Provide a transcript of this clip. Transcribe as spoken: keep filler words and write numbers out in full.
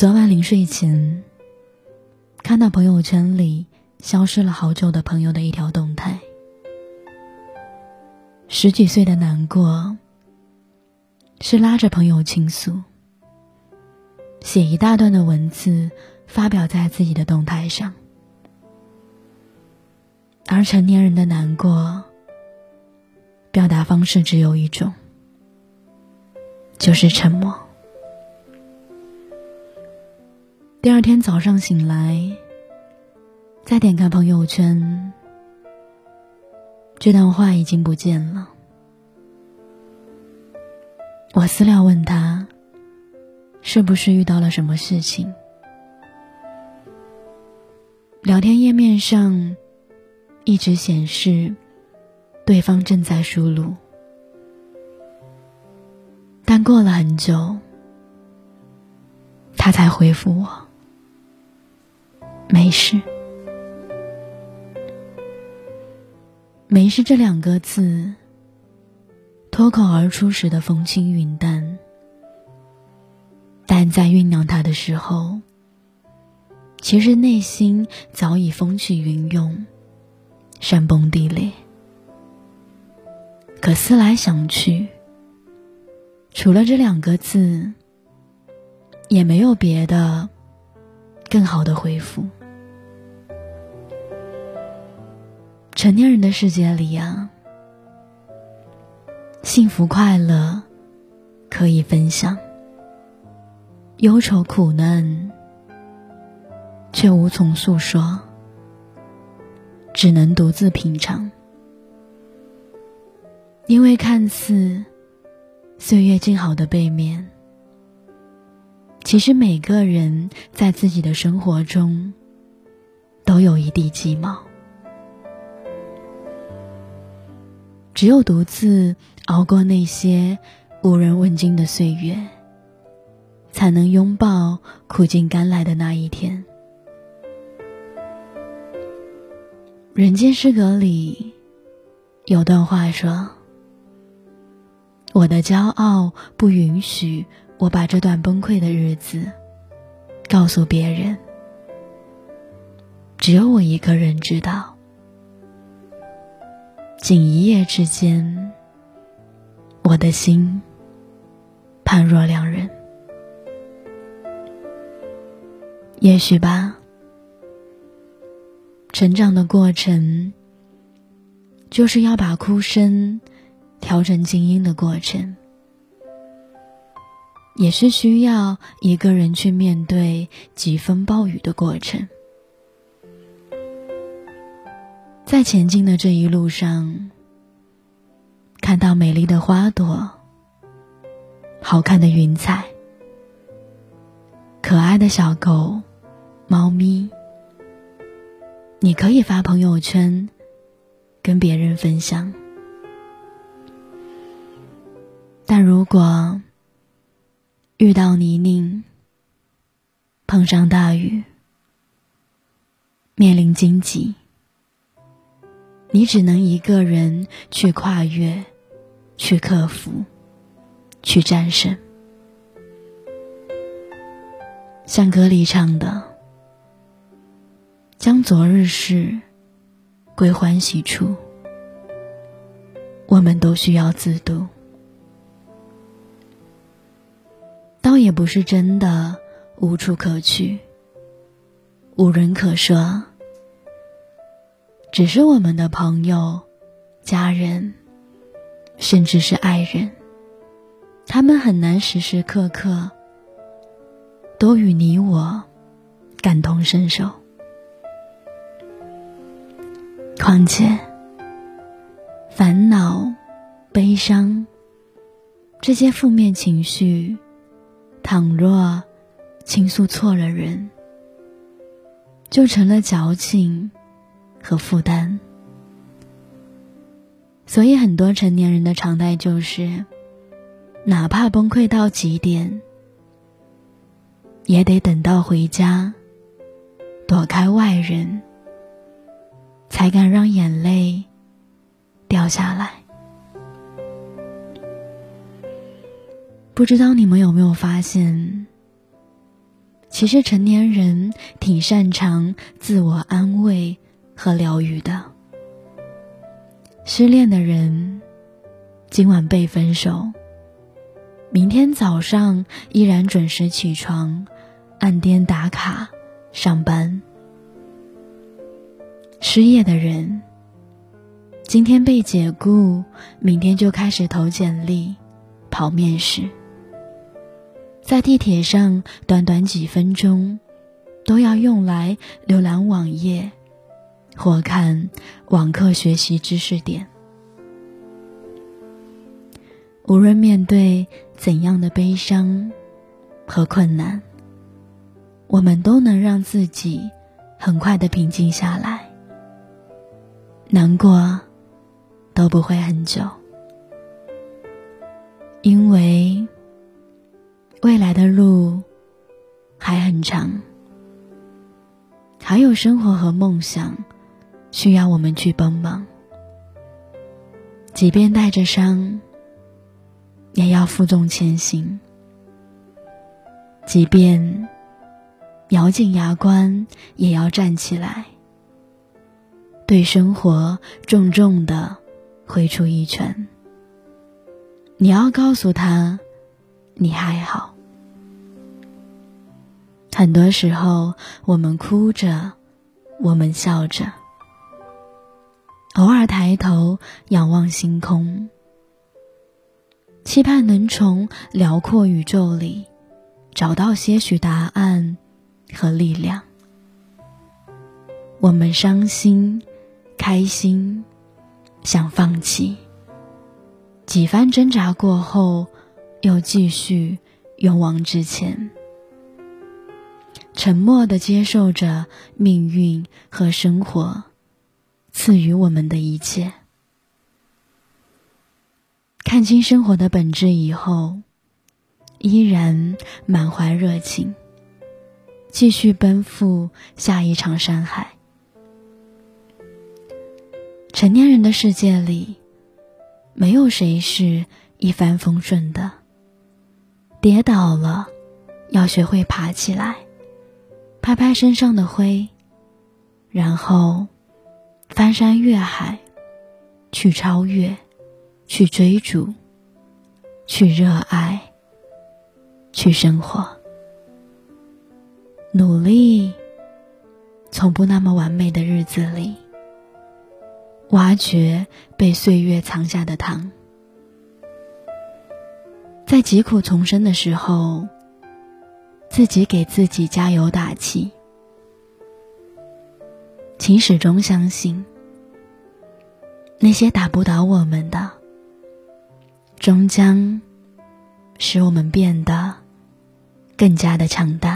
昨晚临睡前，看到朋友圈里消失了好久的朋友的一条动态，十几岁的难过是拉着朋友倾诉，写一大段的文字发表在自己的动态上，而成年人的难过表达方式只有一种，就是沉默。第二天早上醒来，再点开朋友圈，这段话已经不见了。我私聊问他，是不是遇到了什么事情？聊天页面上一直显示对方正在输入，但过了很久，他才回复我，没事。没事这两个字脱口而出时的风轻云淡，但在酝酿它的时候，其实内心早已风起云涌，山崩地裂。可思来想去，除了这两个字，也没有别的更好的回复。成年人的世界里啊，幸福快乐可以分享，忧愁苦难却无从诉说，只能独自品尝。因为看似岁月静好的背面，其实每个人在自己的生活中都有一地鸡毛。只有独自熬过那些无人问津的岁月，才能拥抱苦尽甘来的那一天。人间失格里有段话说，我的骄傲不允许我把这段崩溃的日子告诉别人，只有我一个人知道。仅一夜之间，我的心判若两人。也许吧，成长的过程就是要把哭声调成静音的过程，也是需要一个人去面对疾风暴雨的过程。在前进的这一路上，看到美丽的花朵，好看的云彩，可爱的小狗、猫咪，你可以发朋友圈跟别人分享。但如果遇到泥泞，碰上大雨，面临荆棘，你只能一个人去跨越，去克服，去战胜。像歌里唱的，将昨日事归欢喜处，我们都需要自渡。倒也不是真的无处可去，无人可说，只是我们的朋友、家人，甚至是爱人，他们很难时时刻刻都与你我感同身受。况且，烦恼、悲伤，这些负面情绪，倘若倾诉错了人，就成了矫情和负担。所以很多成年人的常态就是，哪怕崩溃到极点，也得等到回家，躲开外人，才敢让眼泪掉下来。不知道你们有没有发现，其实成年人挺擅长自我安慰和疗愈的。失恋的人今晚被分手，明天早上依然准时起床，按点打卡上班。失业的人今天被解雇，明天就开始投简历跑面试，在地铁上短短几分钟都要用来浏览网页或看网课学习知识点。无论面对怎样的悲伤和困难，我们都能让自己很快地平静下来，难过都不会很久，因为未来的路还很长，还有生活和梦想需要我们去帮忙。即便带着伤也要负重前行，即便咬紧牙关也要站起来，对生活重重地挥出一拳。你要告诉他你还好。很多时候我们哭着，我们笑着，偶尔抬头仰望星空，期盼能从辽阔宇宙里找到些许答案和力量。我们伤心开心想放弃，几番挣扎过后又继续勇往直前，沉默地接受着命运和生活赐予我们的一切。看清生活的本质以后，依然满怀热情，继续奔赴下一场山海。成年人的世界里，没有谁是一帆风顺的，跌倒了要学会爬起来，拍拍身上的灰，然后翻山越海，去超越，去追逐，去热爱，去生活。努力从不那么完美的日子里挖掘被岁月藏下的糖，在疾苦丛生的时候自己给自己加油打气。请始终相信，那些打不倒我们的终将使我们变得更加的强大。